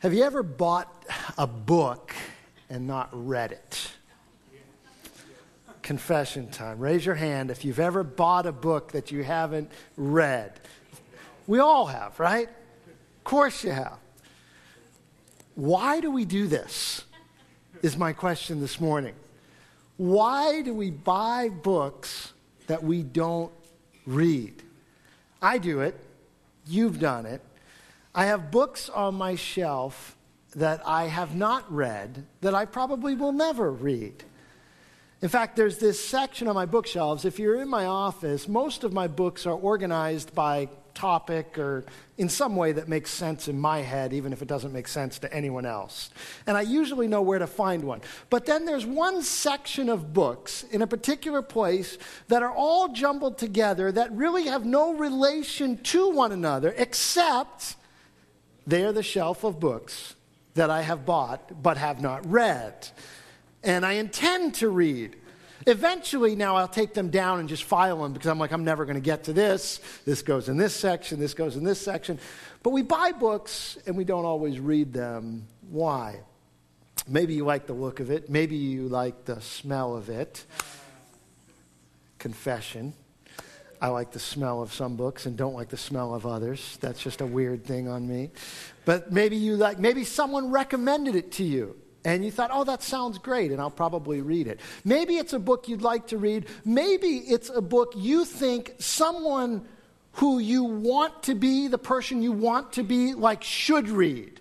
Have you ever bought a book and not read it? Confession time. Raise your hand if you've ever bought a book that you haven't read. We all have, right? Of course you have. Why do we do this? Is my question this morning. Why do we buy books that we don't read? I do it. You've done it. I have books on my shelf that I have not read that I probably will never read. In fact, there's this section on my bookshelves. If you're in my office, most of my books are organized by topic or in some way that makes sense in my head, even if it doesn't make sense to anyone else. And I usually know where to find one. But then there's one section of books in a particular place that are all jumbled together that really have no relation to one another, except they're the shelf of books that I have bought but have not read. And I intend to read. Eventually, now I'll take them down and just file them because I'm like, I'm never going to get to this. This goes in this section. This goes in this section. But we buy books and we don't always read them. Why? Maybe you like the look of it. Maybe you like the smell of it. Confession. I like the smell of some books and don't like the smell of others. That's just a weird thing on me. But maybe you like, maybe someone recommended it to you. And you thought, oh, that sounds great, and I'll probably read it. Maybe it's a book you'd like to read. Maybe it's a book you think someone who you want to be, the person you want to be, like, should read.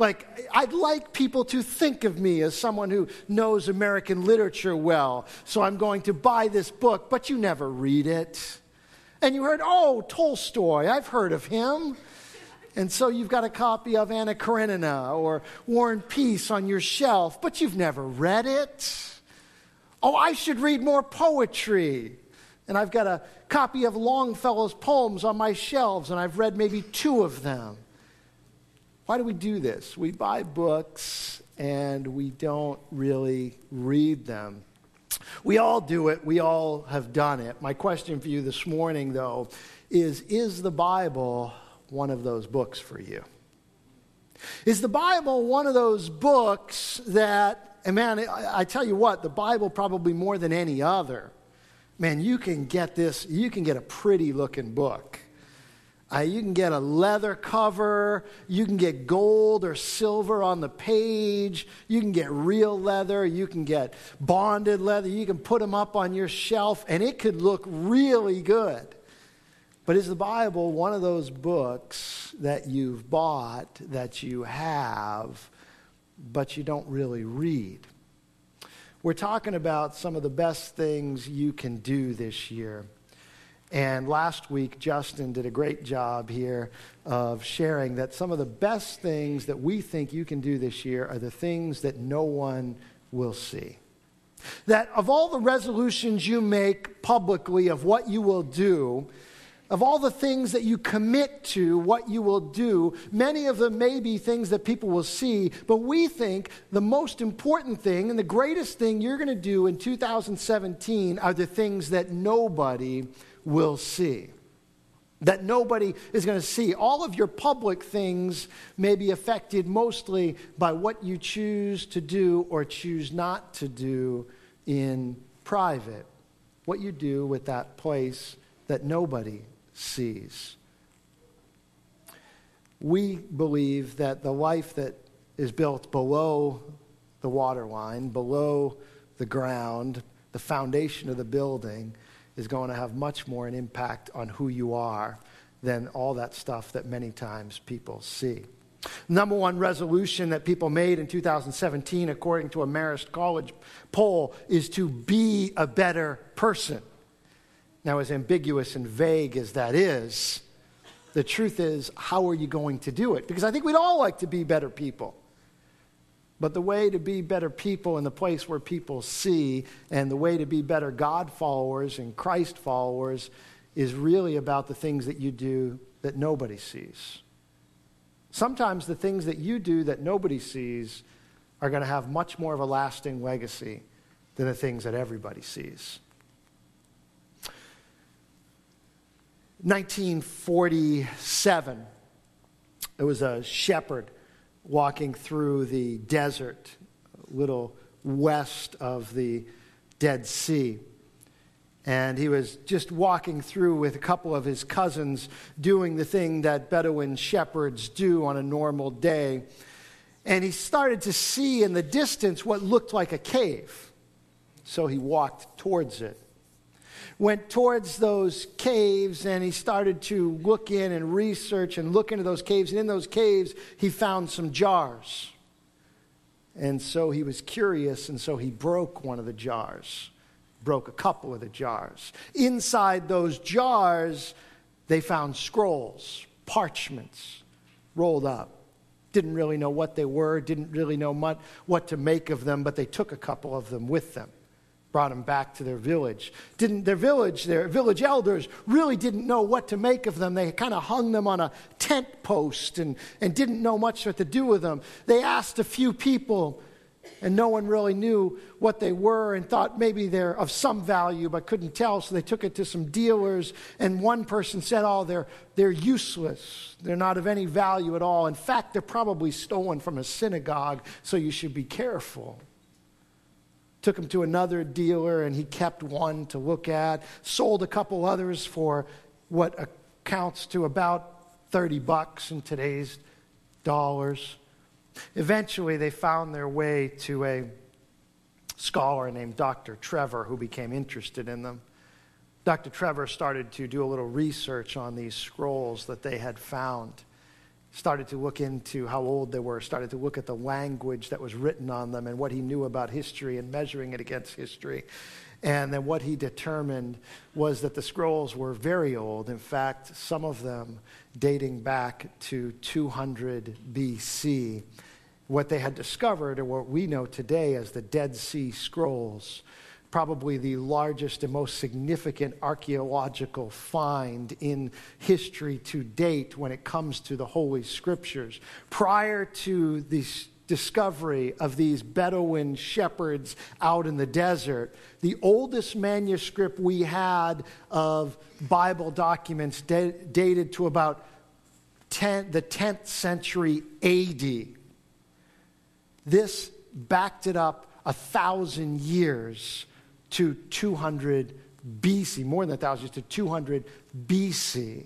Like, I'd like people to think of me as someone who knows American literature well, so I'm going to buy this book, but you never read it. And you heard, oh, Tolstoy, I've heard of him. And so you've got a copy of Anna Karenina or War and Peace on your shelf, but you've never read it. Oh, I should read more poetry. And I've got a copy of Longfellow's poems on my shelves, and I've read maybe two of them. Why do we do this? We buy books, and we don't really read them. We all do it. We all have done it. My question for you this morning, though, is the Bible one of those books for you? Is the Bible one of those books that, and man, I tell you what, the Bible probably more than any other. Man, you can get this, you can get a pretty looking book. You can get a leather cover. You can get gold or silver on the page. You can get real leather. You can get bonded leather. You can put them up on your shelf, and it could look really good. But is the Bible one of those books that you've bought, that you have, but you don't really read? We're talking about some of the best things you can do this year. And last week, Justin did a great job here of sharing that some of the best things that we think you can do this year are the things that no one will see. That of all the resolutions you make publicly of what you will do, of all the things that you commit to, what you will do, many of them may be things that people will see, but we think the most important thing and the greatest thing you're going to do in 2017 are the things that nobody will see, that nobody is going to see. All of your public things may be affected mostly by what you choose to do or choose not to do in private, what you do with that place that nobody sees. We believe that the life that is built below the waterline, below the ground, the foundation of the building, is going to have much more an impact on who you are than all that stuff that many times people see. Number one resolution that people made in 2017, according to a Marist College poll, is to be a better person. Now, as ambiguous and vague as that is, the truth is, how are you going to do it? Because I think we'd all like to be better people. But the way to be better people in the place where people see, and the way to be better God followers and Christ followers, is really about the things that you do that nobody sees. Sometimes the things that you do that nobody sees are going to have much more of a lasting legacy than the things that everybody sees. 1947, there was a shepherd walking through the desert, a little west of the Dead Sea. And he was just walking through with a couple of his cousins, doing the thing that Bedouin shepherds do on a normal day. And he started to see in the distance what looked like a cave. So he walked towards it. Went towards those caves, and he started to look in and research and look into those caves. And in those caves, he found some jars. And so he was curious, and so he broke one of the jars. Broke a couple of the jars. Inside those jars, they found scrolls, parchments, rolled up. Didn't really know what they were, didn't really know what to make of them, but they took a couple of them with them, brought them back to their village. Their village elders really didn't know what to make of them. They kind of hung them on a tent post and didn't know much what to do with them. They asked a few people, and no one really knew what they were and thought maybe they're of some value, but couldn't tell, so they took it to some dealers. And one person said, oh, they're useless. They're not of any value at all. In fact, they're probably stolen from a synagogue, so you should be careful. Took them to another dealer, and he kept one to look at, sold a couple others for what accounts to about $30 in today's dollars. Eventually, they found their way to a scholar named Dr. Trevor, who became interested in them. Dr. Trevor started to do a little research on these scrolls that they had found, started to look into how old they were, started to look at the language that was written on them and what he knew about history and measuring it against history. And then what he determined was that the scrolls were very old. In fact, some of them dating back to 200 BC. What they had discovered, or what we know today as the Dead Sea Scrolls, probably the largest and most significant archaeological find in history to date when it comes to the Holy Scriptures. Prior to the discovery of these Bedouin shepherds out in the desert, the oldest manuscript we had of Bible documents dated to about the 10th century AD. This backed it up 1,000 years to 200 BC, more than 1,000 years to 200 BC.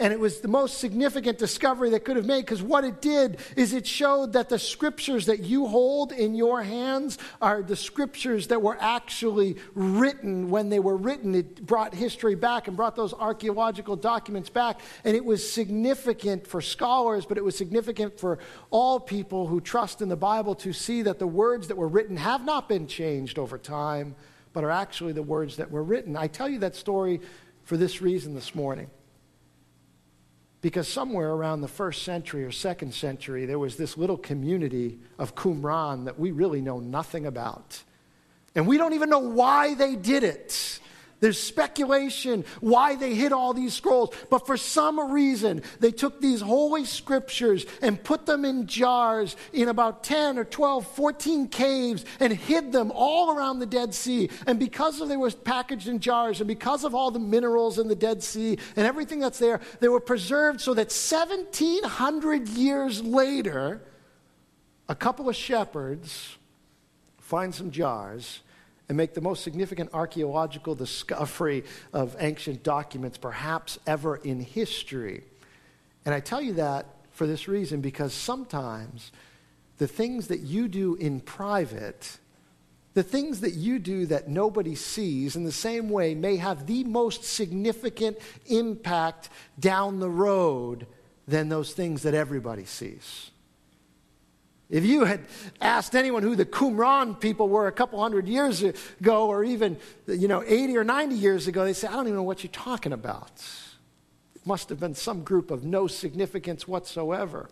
And it was the most significant discovery they could have made, because what it did is it showed that the scriptures that you hold in your hands are the scriptures that were actually written. When they were written, it brought history back and brought those archaeological documents back. And it was significant for scholars, but it was significant for all people who trust in the Bible to see that the words that were written have not been changed over time, but are actually the words that were written. I tell you that story for this reason this morning. Because somewhere around the 1st century or 2nd century, there was this little community of Qumran that we really know nothing about. And we don't even know why they did it. There's speculation why they hid all these scrolls. But for some reason, they took these holy scriptures and put them in jars in about 10 or 12, 14 caves and hid them all around the Dead Sea. And because of they were packaged in jars, and because of all the minerals in the Dead Sea and everything that's there, they were preserved so that 1,700 years later, a couple of shepherds find some jars and make the most significant archaeological discovery of ancient documents perhaps ever in history. And I tell you that for this reason, because sometimes the things that you do in private, the things that you do that nobody sees in the same way, may have the most significant impact down the road than those things that everybody sees. If you had asked anyone who the Qumran people were a couple hundred years ago, or even 80 or 90 years ago, they'd say, I don't even know what you're talking about. It must have been some group of no significance whatsoever.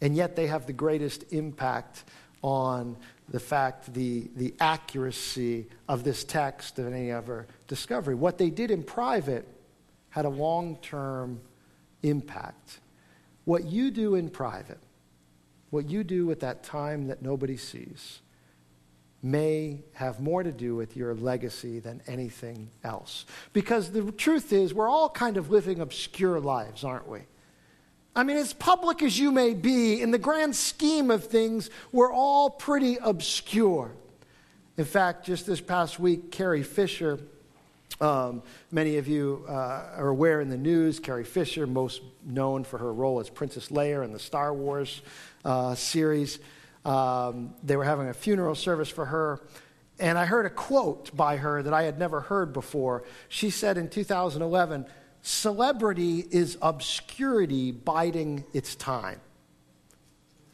And yet they have the greatest impact on the fact, the accuracy of this text than any other discovery. What they did in private had a long-term impact. What you do in private, what you do at that time that nobody sees, may have more to do with your legacy than anything else. Because the truth is, we're all kind of living obscure lives, aren't we? I mean, as public as you may be, in the grand scheme of things, we're all pretty obscure. In fact, just this past week, Carrie Fisher, many of you are aware in the news, Carrie Fisher, most known for her role as Princess Leia in the Star Wars series. They were having a funeral service for her, and I heard a quote by her that I had never heard before. She said in 2011, "Celebrity is obscurity biding its time."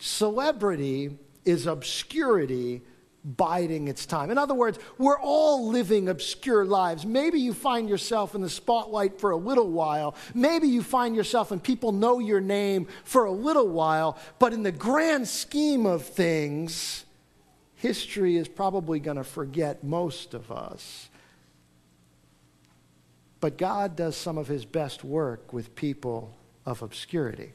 Celebrity is obscurity biding its time. In other words, we're all living obscure lives. Maybe you find yourself in the spotlight for a little while. Maybe you find yourself and people know your name for a little while. But in the grand scheme of things, history is probably going to forget most of us. But God does some of his best work with people of obscurity.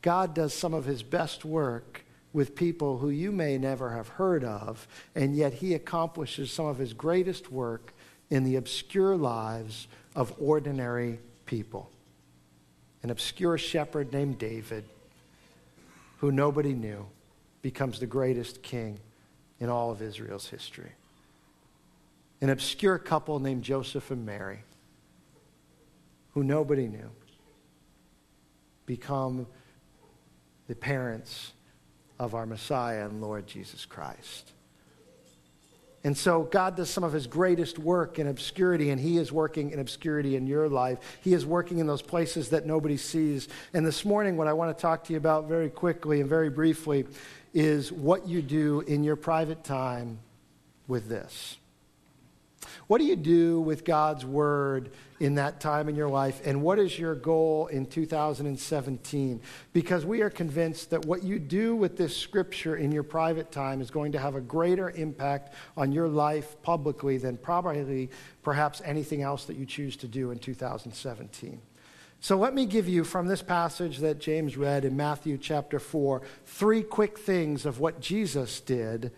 God does some of his best work with people who you may never have heard of, and yet he accomplishes some of his greatest work in the obscure lives of ordinary people. An obscure shepherd named David, who nobody knew, becomes the greatest king in all of Israel's history. An obscure couple named Joseph and Mary, who nobody knew, become the parents of our Messiah and Lord Jesus Christ. And so God does some of his greatest work in obscurity, and he is working in obscurity in your life. He is working in those places that nobody sees. And this morning, what I want to talk to you about very quickly and very briefly is what you do in your private time with this. What do you do with God's word in that time in your life? And what is your goal in 2017? Because we are convinced that what you do with this scripture in your private time is going to have a greater impact on your life publicly than probably perhaps anything else that you choose to do in 2017. So let me give you from this passage that James read in Matthew chapter 4, three quick things of what Jesus did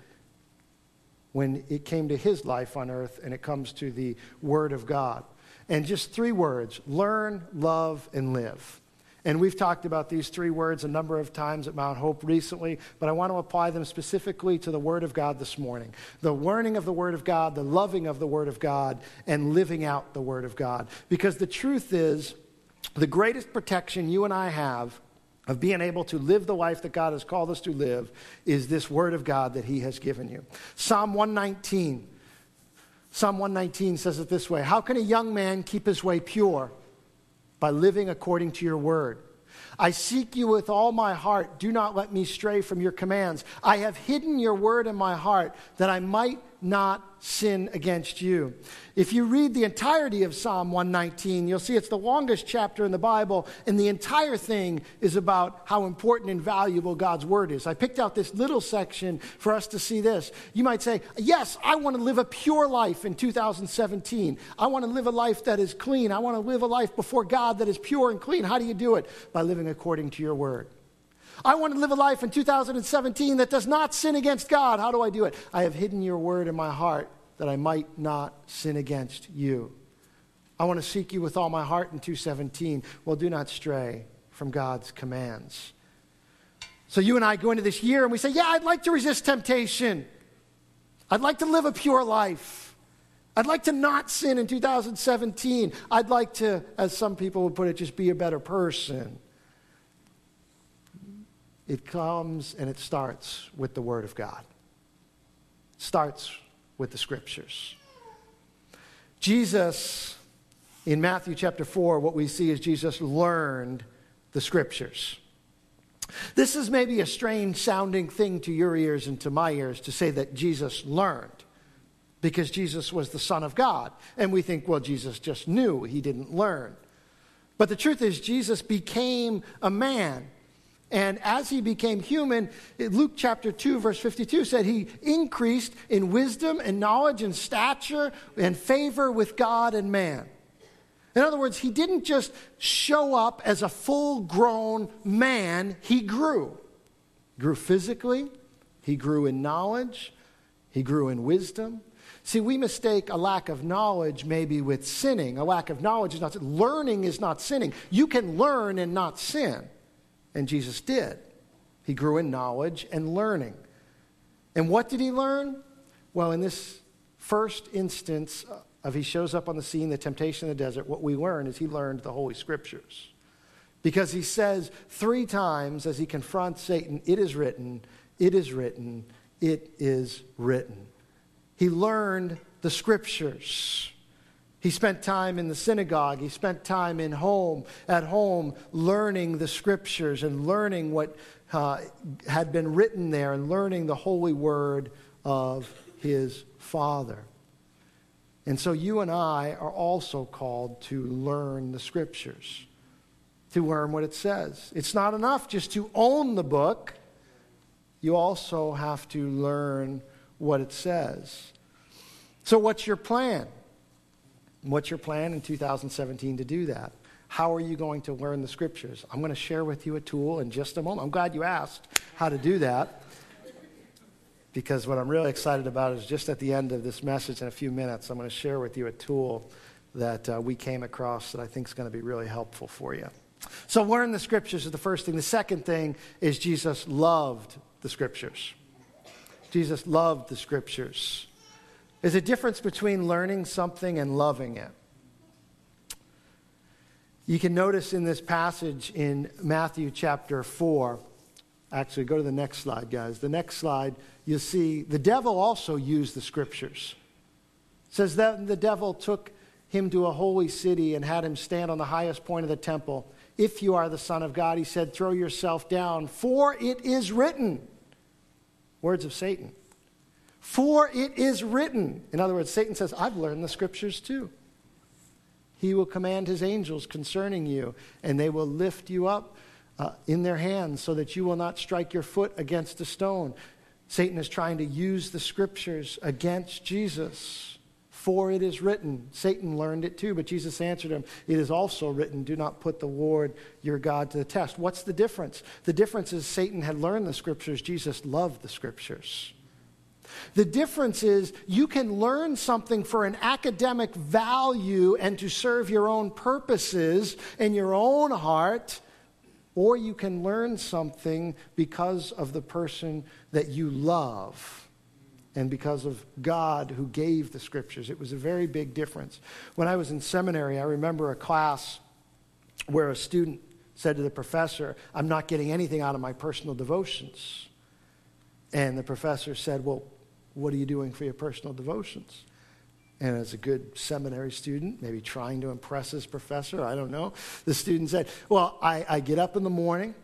when it came to his life on earth and it comes to the word of God. And just three words: learn, love, and live. And we've talked about these three words a number of times at Mount Hope recently, but I want to apply them specifically to the word of God this morning. The learning of the word of God, the loving of the word of God, and living out the word of God. Because the truth is, the greatest protection you and I have of being able to live the life that God has called us to live is this word of God that he has given you. Psalm 119 says it this way: "How can a young man keep his way pure? By living according to your word. I seek you with all my heart. Do not let me stray from your commands. I have hidden your word in my heart that I might not sin against you." If you read the entirety of Psalm 119, you'll see it's the longest chapter in the Bible, and the entire thing is about how important and valuable God's word is. I picked out this little section for us to see this. You might say, yes, I want to live a pure life in 2017. I want to live a life that is clean. I want to live a life before God that is pure and clean. How do you do it? By living according to your word. I want to live a life in 2017 that does not sin against God. How do I do it? I have hidden your word in my heart that I might not sin against you. I want to seek you with all my heart in 2:17. Well, do not stray from God's commands. So you and I go into this year and we say, yeah, I'd like to resist temptation. I'd like to live a pure life. I'd like to not sin in 2017. I'd like to, as some people would put it, just be a better person. It comes and it starts with the word of God. Starts with the scriptures. Jesus, in Matthew chapter 4, what we see is Jesus learned the scriptures. This is maybe a strange sounding thing to your ears and to my ears to say that Jesus learned, because Jesus was the Son of God. And we think, well, Jesus just knew, he didn't learn. But the truth is, Jesus became a man. And as he became human, Luke chapter 2, verse 52 said he increased in wisdom and knowledge and stature and favor with God and man. In other words, he didn't just show up as a full-grown man. He grew. He grew physically. He grew in knowledge. He grew in wisdom. See, we mistake a lack of knowledge maybe with sinning. A lack of knowledge is not sinning. Learning is not sinning. You can learn and not sin. And Jesus did. He grew in knowledge and learning. And what did he learn? Well, in this first instance of he shows up on the scene, the temptation in the desert, what we learn is he learned the Holy Scriptures. Because he says 3 times as he confronts Satan, it is written, it is written, it is written. He learned the Scriptures. He spent time in the synagogue. He spent time at home, learning the Scriptures and learning what had been written there and learning the holy word of his Father. And so you and I are also called to learn the Scriptures, to learn what it says. It's not enough just to own the book. You also have to learn what it says. So what's your plan? What's your plan in 2017 to do that? How are you going to learn the Scriptures? I'm going to share with you a tool in just a moment. I'm glad you asked how to do that, because what I'm really excited about is just at the end of this message in a few minutes, I'm going to share with you a tool that we came across that I think is going to be really helpful for you. So learn the Scriptures is the first thing. The second thing is Jesus loved the Scriptures. Jesus loved the Scriptures. There's a difference between learning something and loving it. You can notice in this passage in Matthew chapter 4, actually go to the next slide, guys. The next slide, you'll see the devil also used the Scriptures. It says that the devil took him to a holy city and had him stand on the highest point of the temple. If you are the Son of God, he said, throw yourself down, for it is written. Words of Satan. For it is written. In other words, Satan says, I've learned the Scriptures too. He will command his angels concerning you, and they will lift you up in their hands so that you will not strike your foot against a stone. Satan is trying to use the Scriptures against Jesus. For it is written. Satan learned it too, but Jesus answered him, it is also written, do not put the Lord your God to the test. What's the difference? The difference is Satan had learned the Scriptures. Jesus loved the Scriptures. The difference is you can learn something for an academic value and to serve your own purposes and your own heart, or you can learn something because of the person that you love and because of God who gave the Scriptures. It was a very big difference. When I was in seminary, I remember a class where a student said to the professor, I'm not getting anything out of my personal devotions. And the professor said, well, what are you doing for your personal devotions? And as a good seminary student, maybe trying to impress his professor, I don't know, the student said, well, I get up in the morning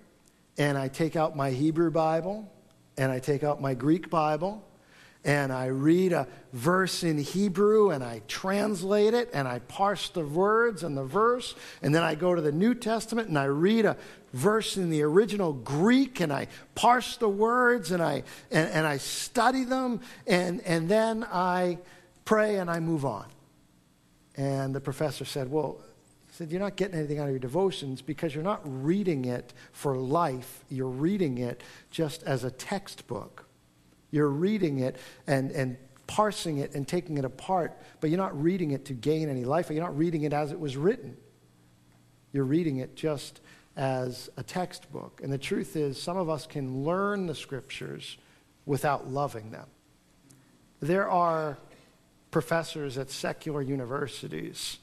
and I take out my Hebrew Bible and I take out my Greek Bible and I read a verse in Hebrew and I translate it and I parse the words and the verse, and then I go to the New Testament and I read a verse in the original Greek and I parse the words and I study them and then I pray and I move on. And the professor said, well, he said, you're not getting anything out of your devotions because you're not reading it for life. You're reading it just as a textbook. You're reading it and parsing it and taking it apart, but you're not reading it to gain any life. You're not reading it as it was written. You're reading it just as a textbook. And the truth is, some of us can learn the Scriptures without loving them. There are professors at secular universities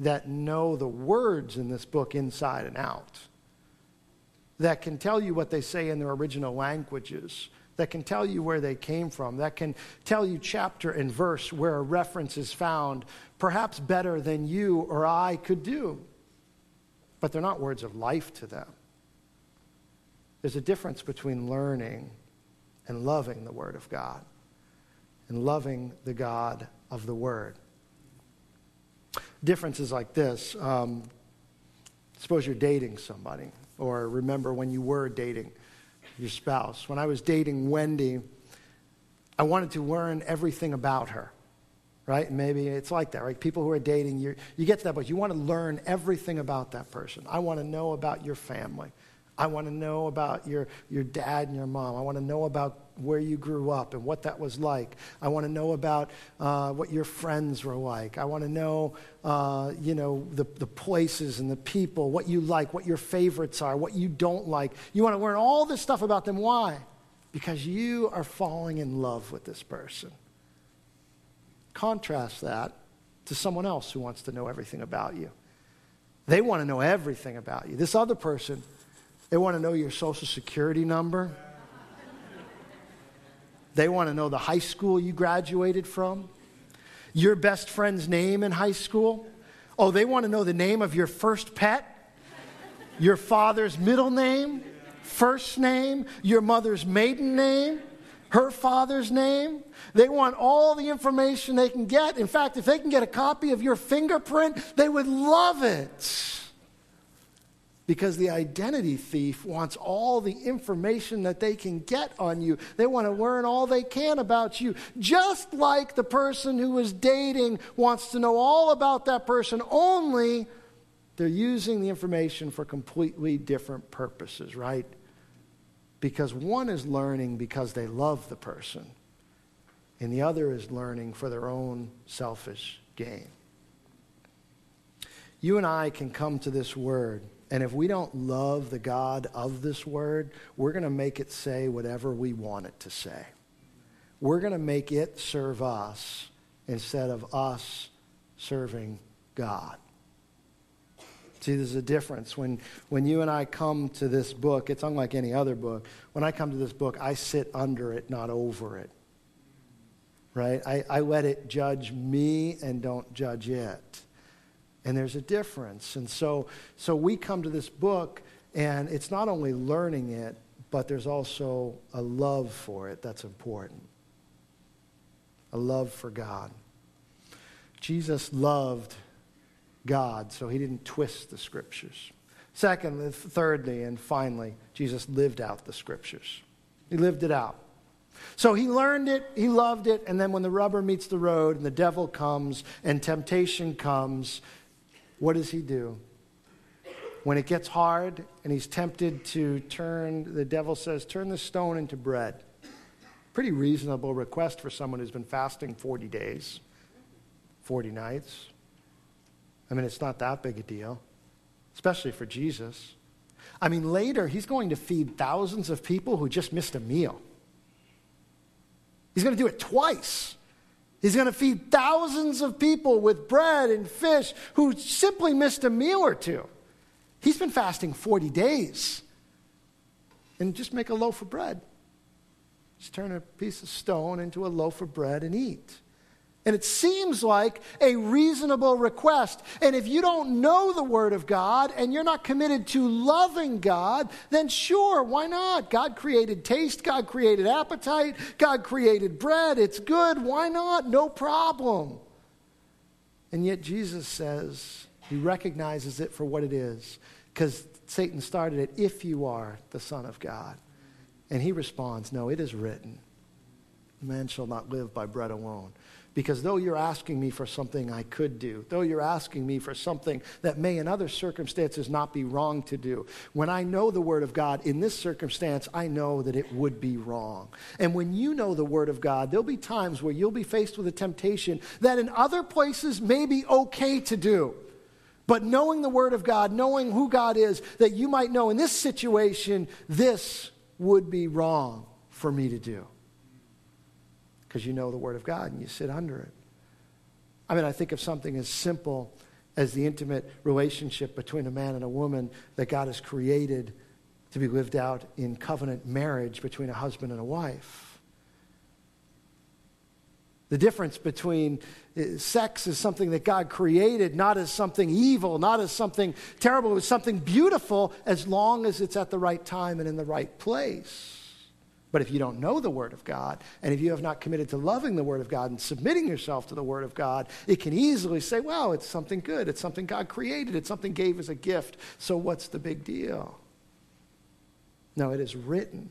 that know the words in this book inside and out, that can tell you what they say in their original languages, that can tell you where they came from, that can tell you chapter and verse where a reference is found, perhaps better than you or I could do. But they're not words of life to them. There's a difference between learning and loving the Word of God and loving the God of the Word. Differences like this. Suppose you're dating somebody, or remember when you were dating your spouse. When I was dating Wendy, I wanted to learn everything about her, right? Maybe it's like that, right? People who are dating, you get to that point. You want to learn everything about that person. I want to know about your family. I want to know about your dad and your mom. I want to know about where you grew up and what that was like. I want to know about what your friends were like. I want to know, the places and the people, what you like, what your favorites are, what you don't like. You want to learn all this stuff about them. Why? Because you are falling in love with this person. Contrast that to someone else who wants to know everything about you. They want to know everything about you. This other person, they want to know your social security number. They want to know the high school you graduated from, your best friend's name in high school. Oh, they want to know the name of your first pet, your father's middle name, first name, your mother's maiden name, her father's name. They want all the information they can get. In fact, if they can get a copy of your fingerprint, they would love it. Because the identity thief wants all the information that they can get on you. They want to learn all they can about you. Just like the person who is dating wants to know all about that person, only they're using the information for completely different purposes, right? Because one is learning because they love the person, and the other is learning for their own selfish gain. You and I can come to this word, and if we don't love the God of this word, we're going to make it say whatever we want it to say. We're going to make it serve us instead of us serving God. See, there's a difference. When you and I come to this book, it's unlike any other book. When I come to this book, I sit under it, not over it. Right? I let it judge me and don't judge it. And there's a difference. And so we come to this book, and it's not only learning it, but there's also a love for it that's important. A love for God. Jesus loved God, so he didn't twist the scriptures. Secondly, thirdly, and finally, Jesus lived out the scriptures. He lived it out. So he learned it, he loved it, and then when the rubber meets the road and the devil comes and temptation comes, what does he do? When it gets hard and he's tempted to the devil says, turn the stone into bread. Pretty reasonable request for someone who's been fasting 40 days, 40 nights. I mean, it's not that big a deal, especially for Jesus. I mean, later he's going to feed thousands of people who just missed a meal. He's going to do it twice. He's going to feed thousands of people with bread and fish who simply missed a meal or two. He's been fasting 40 days. And just make a loaf of bread. Just turn a piece of stone into a loaf of bread and eat. And it seems like a reasonable request. And if you don't know the Word of God and you're not committed to loving God, then sure, why not? God created taste. God created appetite. God created bread. It's good. Why not? No problem. And yet Jesus says, he recognizes it for what it is, because Satan started it, if you are the Son of God. And he responds, no, it is written, man shall not live by bread alone. Because though you're asking me for something I could do, though you're asking me for something that may in other circumstances not be wrong to do, when I know the Word of God in this circumstance, I know that it would be wrong. And when you know the Word of God, there'll be times where you'll be faced with a temptation that in other places may be okay to do. But knowing the Word of God, knowing who God is, that you might know in this situation, this would be wrong for me to do. Because you know the Word of God and you sit under it. I mean, I think of something as simple as the intimate relationship between a man and a woman that God has created to be lived out in covenant marriage between a husband and a wife. The difference between sex is something that God created, not as something evil, not as something terrible, but something beautiful, as long as it's at the right time and in the right place. But if you don't know the Word of God, and if you have not committed to loving the Word of God and submitting yourself to the Word of God, it can easily say, well, it's something good. It's something God created. It's something gave as a gift. So what's the big deal? No, it is written.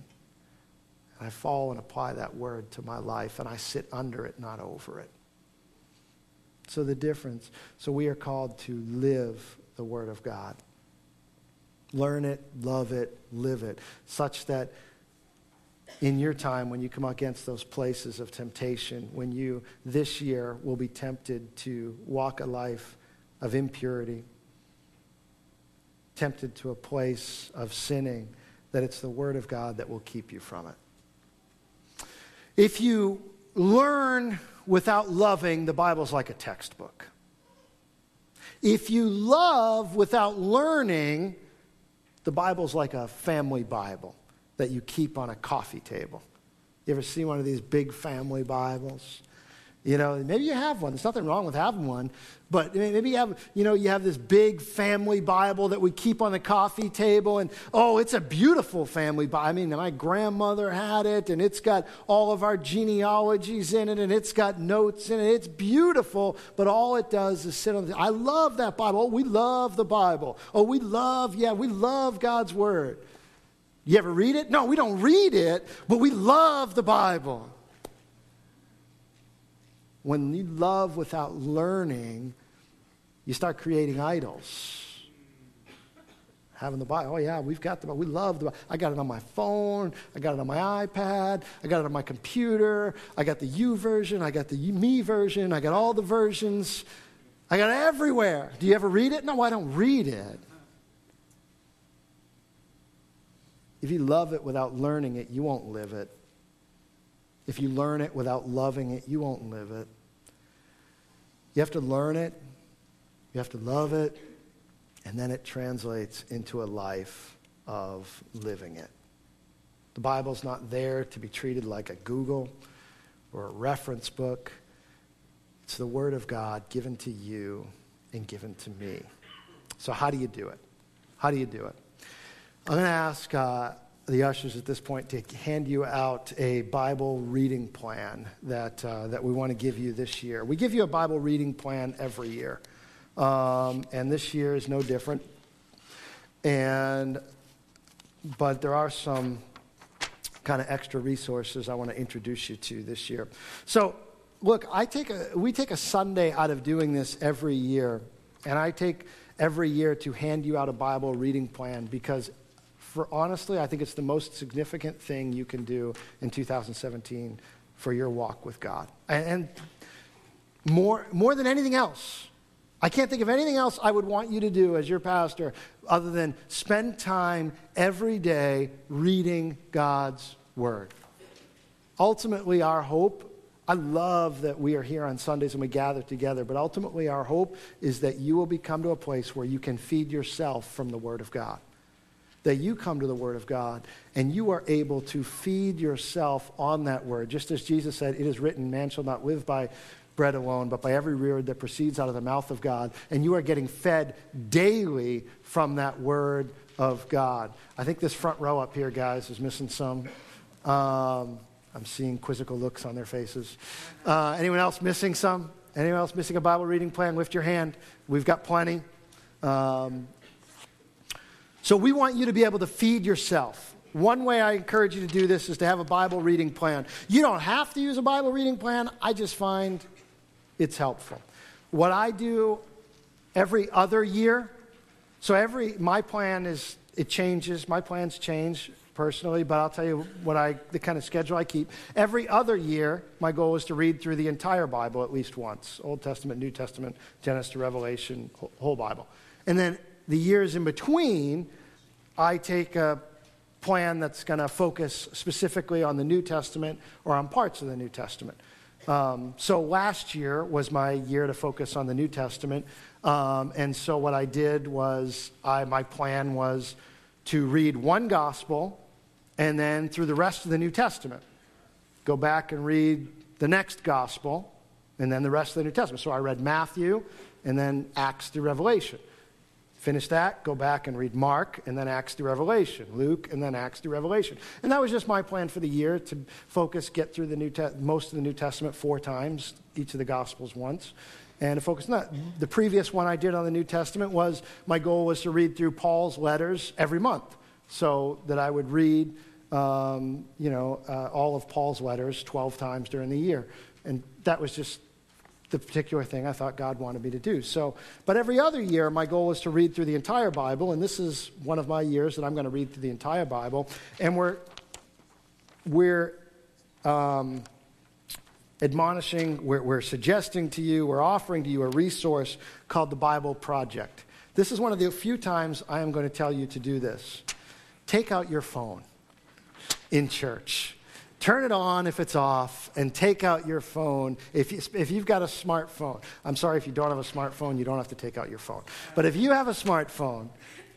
And I fall and apply that word to my life, and I sit under it, not over it. So the difference. So we are called to live the Word of God. Learn it, love it, live it, such that in your time, when you come against those places of temptation, when you this year will be tempted to walk a life of impurity, tempted to a place of sinning, that it's the Word of God that will keep you from it. If you learn without loving, the Bible's like a textbook. If you love without learning, the Bible's like a family Bible that you keep on a coffee table. You ever see one of these big family Bibles? You know, maybe you have one. There's nothing wrong with having one. But maybe you have, you know, you have this big family Bible that we keep on the coffee table. And, oh, it's a beautiful family Bible. I mean, my grandmother had it, and it's got all of our genealogies in it, and it's got notes in it. It's beautiful, but all it does is sit on the... I love that Bible. Oh, we love the Bible. Oh, we love God's Word. You ever read it? No, we don't read it, but we love the Bible. When you love without learning, you start creating idols. Having the Bible, oh yeah, we've got the Bible, we love the Bible. I got it on my phone, I got it on my iPad, I got it on my computer, I got the you version, I got the me version, I got all the versions, I got it everywhere. Do you ever read it? No, I don't read it. If you love it without learning it, you won't live it. If you learn it without loving it, you won't live it. You have to learn it, you have to love it, and then it translates into a life of living it. The Bible's not there to be treated like a Google or a reference book. It's the Word of God given to you and given to me. So how do you do it? How do you do it? I'm going to ask... the ushers at this point to hand you out a Bible reading plan that we want to give you this year. We give you a Bible reading plan every year, and this year is no different. But there are some kind of extra resources I want to introduce you to this year. So, look, we take a Sunday out of doing this every year, and I take every year to hand you out a Bible reading plan because. For honestly, I think it's the most significant thing you can do in 2017 for your walk with God. And more than anything else, I can't think of anything else I would want you to do as your pastor other than spend time every day reading God's Word. Ultimately, our hope, I love that we are here on Sundays and we gather together, but ultimately our hope is that you will come to a place where you can feed yourself from the Word of God. That you come to the Word of God and you are able to feed yourself on that Word. Just as Jesus said, it is written, man shall not live by bread alone, but by every word that proceeds out of the mouth of God. And you are getting fed daily from that Word of God. I think this front row up here, guys, is missing some. I'm seeing quizzical looks on their faces. Anyone else missing some? Anyone else missing a Bible reading plan? Lift your hand. We've got plenty. So we want you to be able to feed yourself. One way I encourage you to do this is to have a Bible reading plan. You don't have to use a Bible reading plan. I just find it's helpful. What I do every other year, so my plan is, it changes. My plans change personally, but I'll tell you the kind of schedule I keep. Every other year, my goal is to read through the entire Bible at least once. Old Testament, New Testament, Genesis to Revelation, whole Bible. And then the years in between, I take a plan that's going to focus specifically on the New Testament or on parts of the New Testament. So last year was my year to focus on the New Testament. And so what I did was, my plan was to read one gospel and then through the rest of the New Testament. Go back and read the next gospel and then the rest of the New Testament. So I read Matthew and then Acts through Revelation. Finish that, go back and read Mark, and then Acts through Revelation, Luke, and then Acts through Revelation. And that was just my plan for the year, to focus, get through most of the New Testament 4 times, each of the Gospels once, and to focus on that. The previous one I did on the New Testament was, my goal was to read through Paul's letters every month, so that I would read all of Paul's letters 12 times during the year. And that was just the particular thing I thought God wanted me to do. So, but every other year, my goal is to read through the entire Bible, and this is one of my years that I'm going to read through the entire Bible. And we're admonishing, we're suggesting to you, we're offering to you a resource called the Bible Project. This is one of the few times I am going to tell you to do this. Take out your phone in church. Turn it on if it's off, and take out your phone. If you've got a smartphone, I'm sorry, if you don't have a smartphone, you don't have to take out your phone. But if you have a smartphone,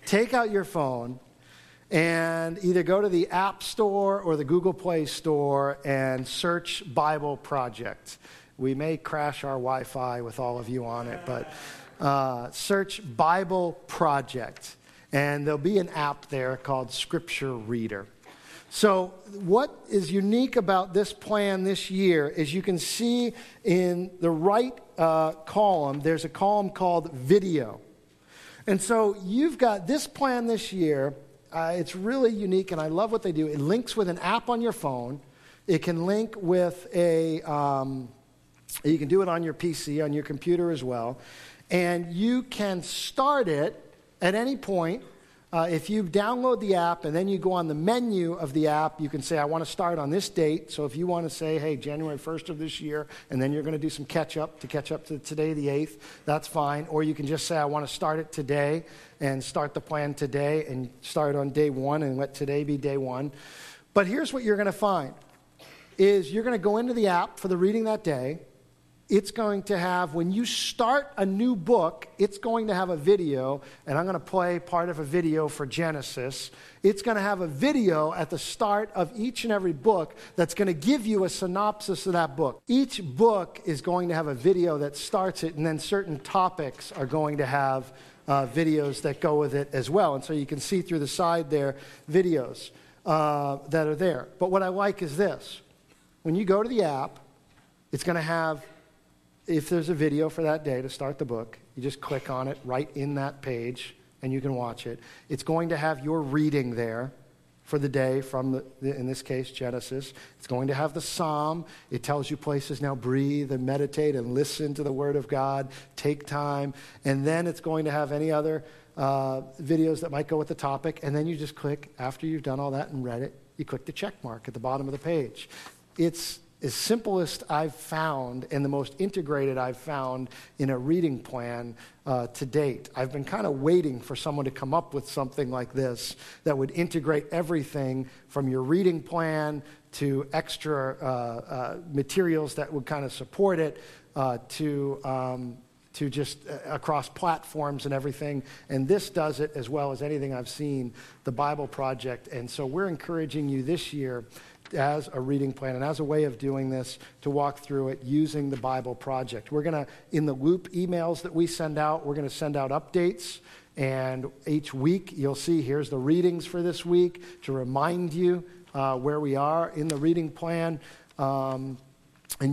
take out your phone and either go to the App Store or the Google Play Store and search Bible Project. We may crash our Wi-Fi with all of you on it, but search Bible Project. And there'll be an app there called Scripture Reader. So what is unique about this plan this year is you can see in the right column, there's a column called video. And so you've got this plan this year. It's really unique, and I love what they do. It links with an app on your phone. It can link with you can do it on your PC, on your computer as well. And you can start it at any point. If you download the app and then you go on the menu of the app, you can say, I want to start on this date. So if you want to say, hey, January 1st of this year, and then you're going to do some catch up to today, the 8th, that's fine. Or you can just say, I want to start it today and start the plan today and start on day one and let today be day one. But here's what you're going to find is you're going to go into the app for the reading that day. It's going to have, when you start a new book, it's going to have a video, and I'm going to play part of a video for Genesis. It's going to have a video at the start of each and every book that's going to give you a synopsis of that book. Each book is going to have a video that starts it, and then certain topics are going to have videos that go with it as well. And so you can see through the side there videos that are there. But what I like is this. When you go to the app, it's going to have, if there's a video for that day to start the book, you just click on it right in that page, and you can watch it. It's going to have your reading there for the day from, in this case, Genesis. It's going to have the psalm. It tells you places, now breathe and meditate and listen to the Word of God. Take time. And then it's going to have any other videos that might go with the topic. And then you just click, after you've done all that and read it, you click the check mark at the bottom of the page. It's is simplest I've found and the most integrated I've found in a reading plan to date. I've been kind of waiting for someone to come up with something like this that would integrate everything from your reading plan to extra materials that would kind of support it to just across platforms and everything. And this does it as well as anything I've seen, the Bible Project. And so we're encouraging you this year as a reading plan and as a way of doing this to walk through it using the Bible Project. We're going to, in the loop emails that we send out, we're going to send out updates, and each week you'll see here's the readings for this week to remind you where we are in the reading plan, and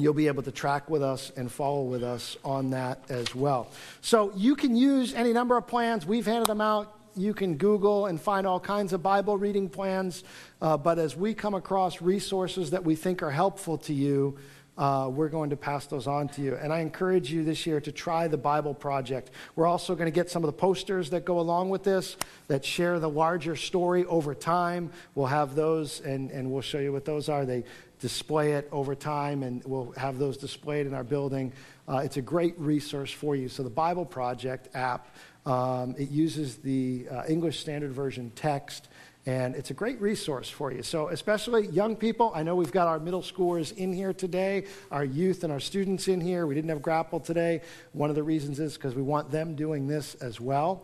you'll be able to track with us and follow with us on that as well. So you can use any number of plans. We've handed them out. You can Google and find all kinds of Bible reading plans, but as we come across resources that we think are helpful to you, we're going to pass those on to you. And I encourage you this year to try the Bible Project. We're also going to get some of the posters that go along with this that share the larger story over time. We'll have those, and we'll show you what those are. They display it over time, and we'll have those displayed in our building. It's a great resource for you. So the Bible Project app, it uses the English Standard Version text, and it's a great resource for you. So especially young people, I know we've got our middle schoolers in here today, our youth and our students in here. We didn't have Grapple today. One of the reasons is because we want them doing this as well.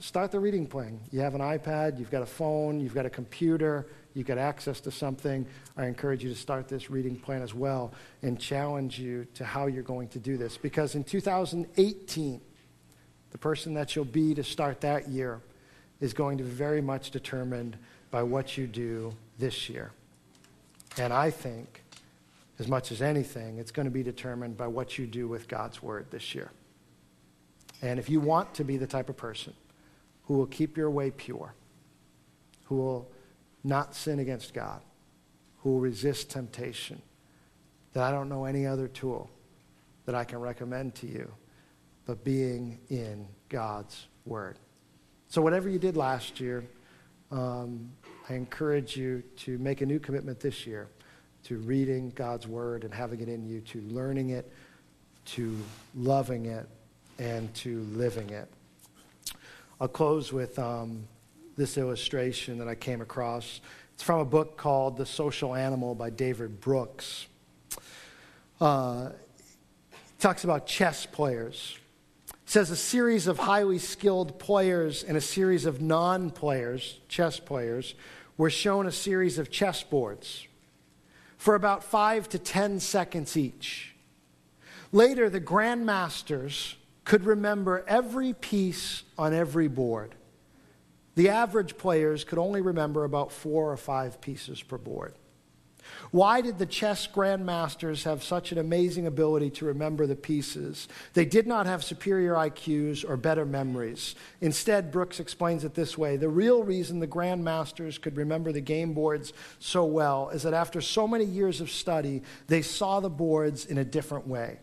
Start the reading plan. You have an iPad, you've got a phone, you've got a computer, you've got access to something. I encourage you to start this reading plan as well and challenge you to how you're going to do this. Because in 2018, the person that you'll be to start that year is going to be very much determined by what you do this year. And I think, as much as anything, it's going to be determined by what you do with God's Word this year. And if you want to be the type of person who will keep your way pure, who will not sin against God, who will resist temptation, then I don't know any other tool that I can recommend to you, but being in God's Word. So whatever you did last year, I encourage you to make a new commitment this year to reading God's Word and having it in you, to learning it, to loving it, and to living it. I'll close with this illustration that I came across. It's from a book called The Social Animal by David Brooks. It talks about chess players. It says a series of highly skilled players and a series of non-players, chess players, were shown a series of chessboards for about 5 to 10 seconds each. Later, the grandmasters could remember every piece on every board. The average players could only remember about 4 or 5 pieces per board. Why did the chess grandmasters have such an amazing ability to remember the pieces? They did not have superior IQs or better memories. Instead, Brooks explains it this way. The real reason the grandmasters could remember the game boards so well is that after so many years of study, they saw the boards in a different way.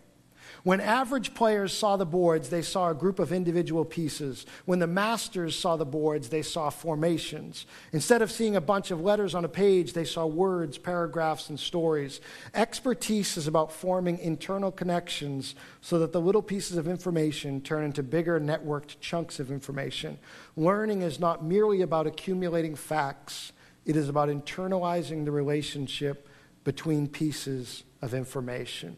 When average players saw the boards, they saw a group of individual pieces. When the masters saw the boards, they saw formations. Instead of seeing a bunch of letters on a page, they saw words, paragraphs, and stories. Expertise is about forming internal connections so that the little pieces of information turn into bigger networked chunks of information. Learning is not merely about accumulating facts. It is about internalizing the relationship between pieces of information.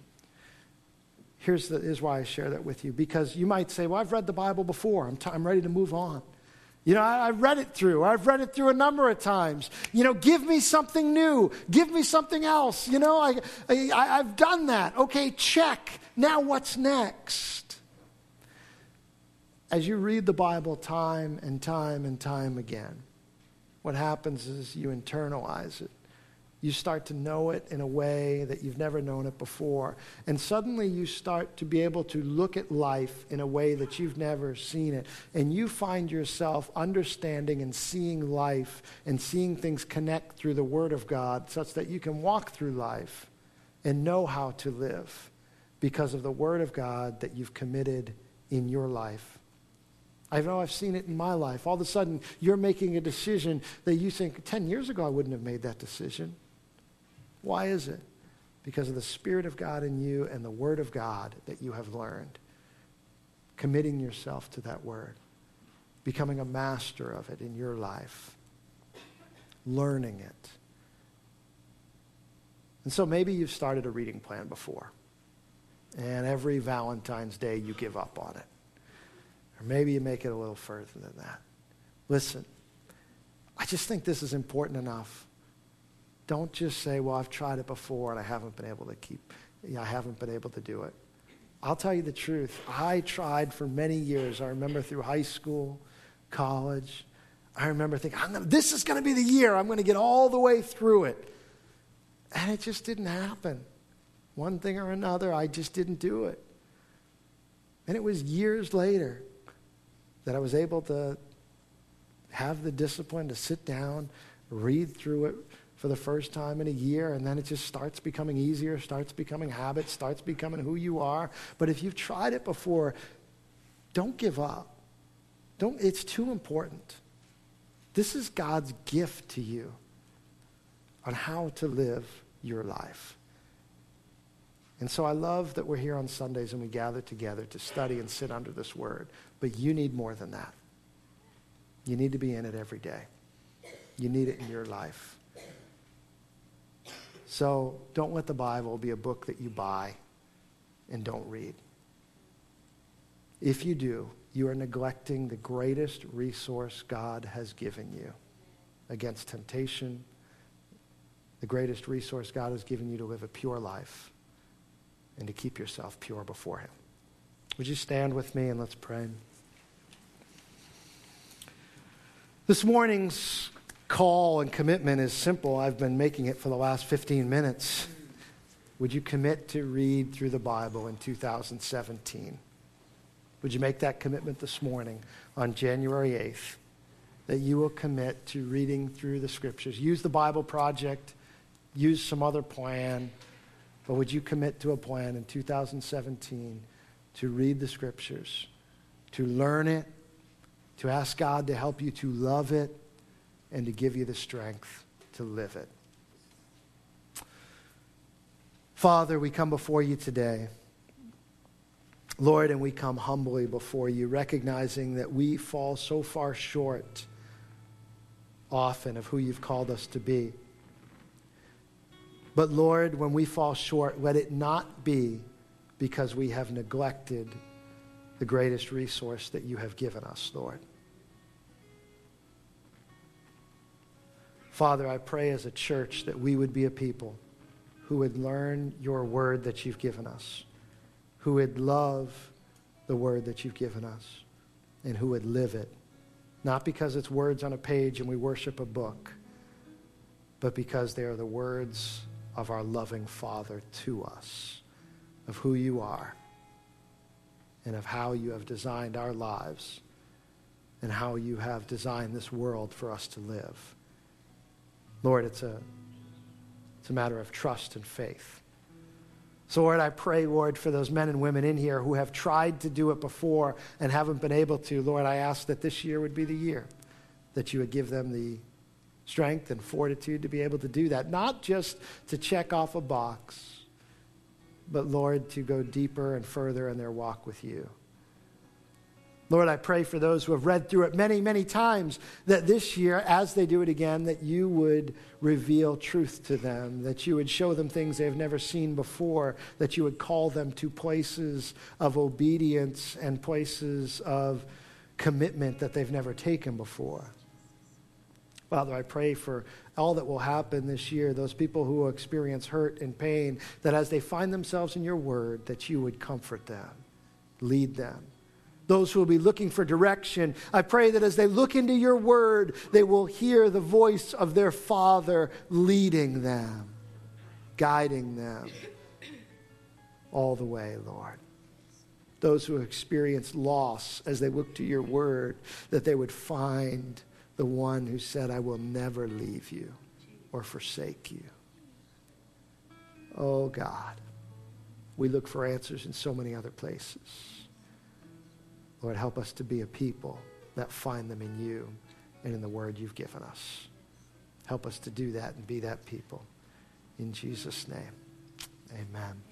Here's why I share that with you, because you might say, well, I've read the Bible before. I'm ready to move on. You know, I've read it through. I've read it through a number of times. You know, give me something new. Give me something else. You know, I've done that. Okay, check. Now what's next? As you read the Bible time and time and time again, what happens is you internalize it. You start to know it in a way that you've never known it before. And suddenly you start to be able to look at life in a way that you've never seen it. And you find yourself understanding and seeing life and seeing things connect through the Word of God such that you can walk through life and know how to live because of the Word of God that you've committed in your life. I know I've seen it in my life. All of a sudden, you're making a decision that you think, 10 years ago I wouldn't have made that decision. Why is it? Because of the Spirit of God in you and the Word of God that you have learned. Committing yourself to that Word. Becoming a master of it in your life. Learning it. And so maybe you've started a reading plan before. And every Valentine's Day you give up on it. Or maybe you make it a little further than that. Listen, I just think this is important enough. Don't just say, well, I've tried it before and I haven't been able to I haven't been able to do it. I'll tell you the truth. I tried for many years. I remember through high school, college. I remember thinking, this is going to be the year. I'm going to get all the way through it. And it just didn't happen. One thing or another, I just didn't do it. And it was years later that I was able to have the discipline to sit down, read through it, for the first time in a year, and then it just starts becoming easier, starts becoming habit, starts becoming who you are. But if you've tried it before, don't give up. It's too important. This is God's gift to you on how to live your life. And so I love that we're here on Sundays and we gather together to study and sit under this Word. But you need more than that. You need to be in it every day. You need it in your life. So don't let the Bible be a book that you buy and don't read. If you do, you are neglecting the greatest resource God has given you against temptation, the greatest resource God has given you to live a pure life and to keep yourself pure before Him. Would you stand with me and let's pray? This morning's call and commitment is simple. I've been making it for the last 15 minutes. Would you commit to read through the Bible in 2017? Would you make that commitment this morning on January 8th, that you will commit to reading through the Scriptures? Use the Bible Project. Use some other plan. But would you commit to a plan in 2017 to read the Scriptures, to learn it, to ask God to help you to love it, and to give you the strength to live it? Father, we come before you today, Lord, and we come humbly before you, recognizing that we fall so far short often of who you've called us to be. But Lord, when we fall short, let it not be because we have neglected the greatest resource that you have given us, Lord. Father, I pray as a church that we would be a people who would learn your word that you've given us, who would love the word that you've given us, and who would live it, not because it's words on a page and we worship a book, but because they are the words of our loving Father to us, of who you are, and of how you have designed our lives, and how you have designed this world for us to live. Lord, it's a matter of trust and faith. So Lord, I pray, Lord, for those men and women in here who have tried to do it before and haven't been able to. Lord, I ask that this year would be the year that you would give them the strength and fortitude to be able to do that, not just to check off a box, but Lord, to go deeper and further in their walk with you. Lord, I pray for those who have read through it many, many times, that this year, as they do it again, that you would reveal truth to them, that you would show them things they have never seen before, that you would call them to places of obedience and places of commitment that they've never taken before. Father, I pray for all that will happen this year, those people who will experience hurt and pain, that as they find themselves in your word, that you would comfort them, lead them. Those who will be looking for direction, I pray that as they look into your word, they will hear the voice of their Father leading them, guiding them all the way, Lord. Those who experience loss as they look to your word, that they would find the one who said, I will never leave you or forsake you. Oh God, we look for answers in so many other places. Lord, help us to be a people that find them in you and in the word you've given us. Help us to do that and be that people. In Jesus' name, amen.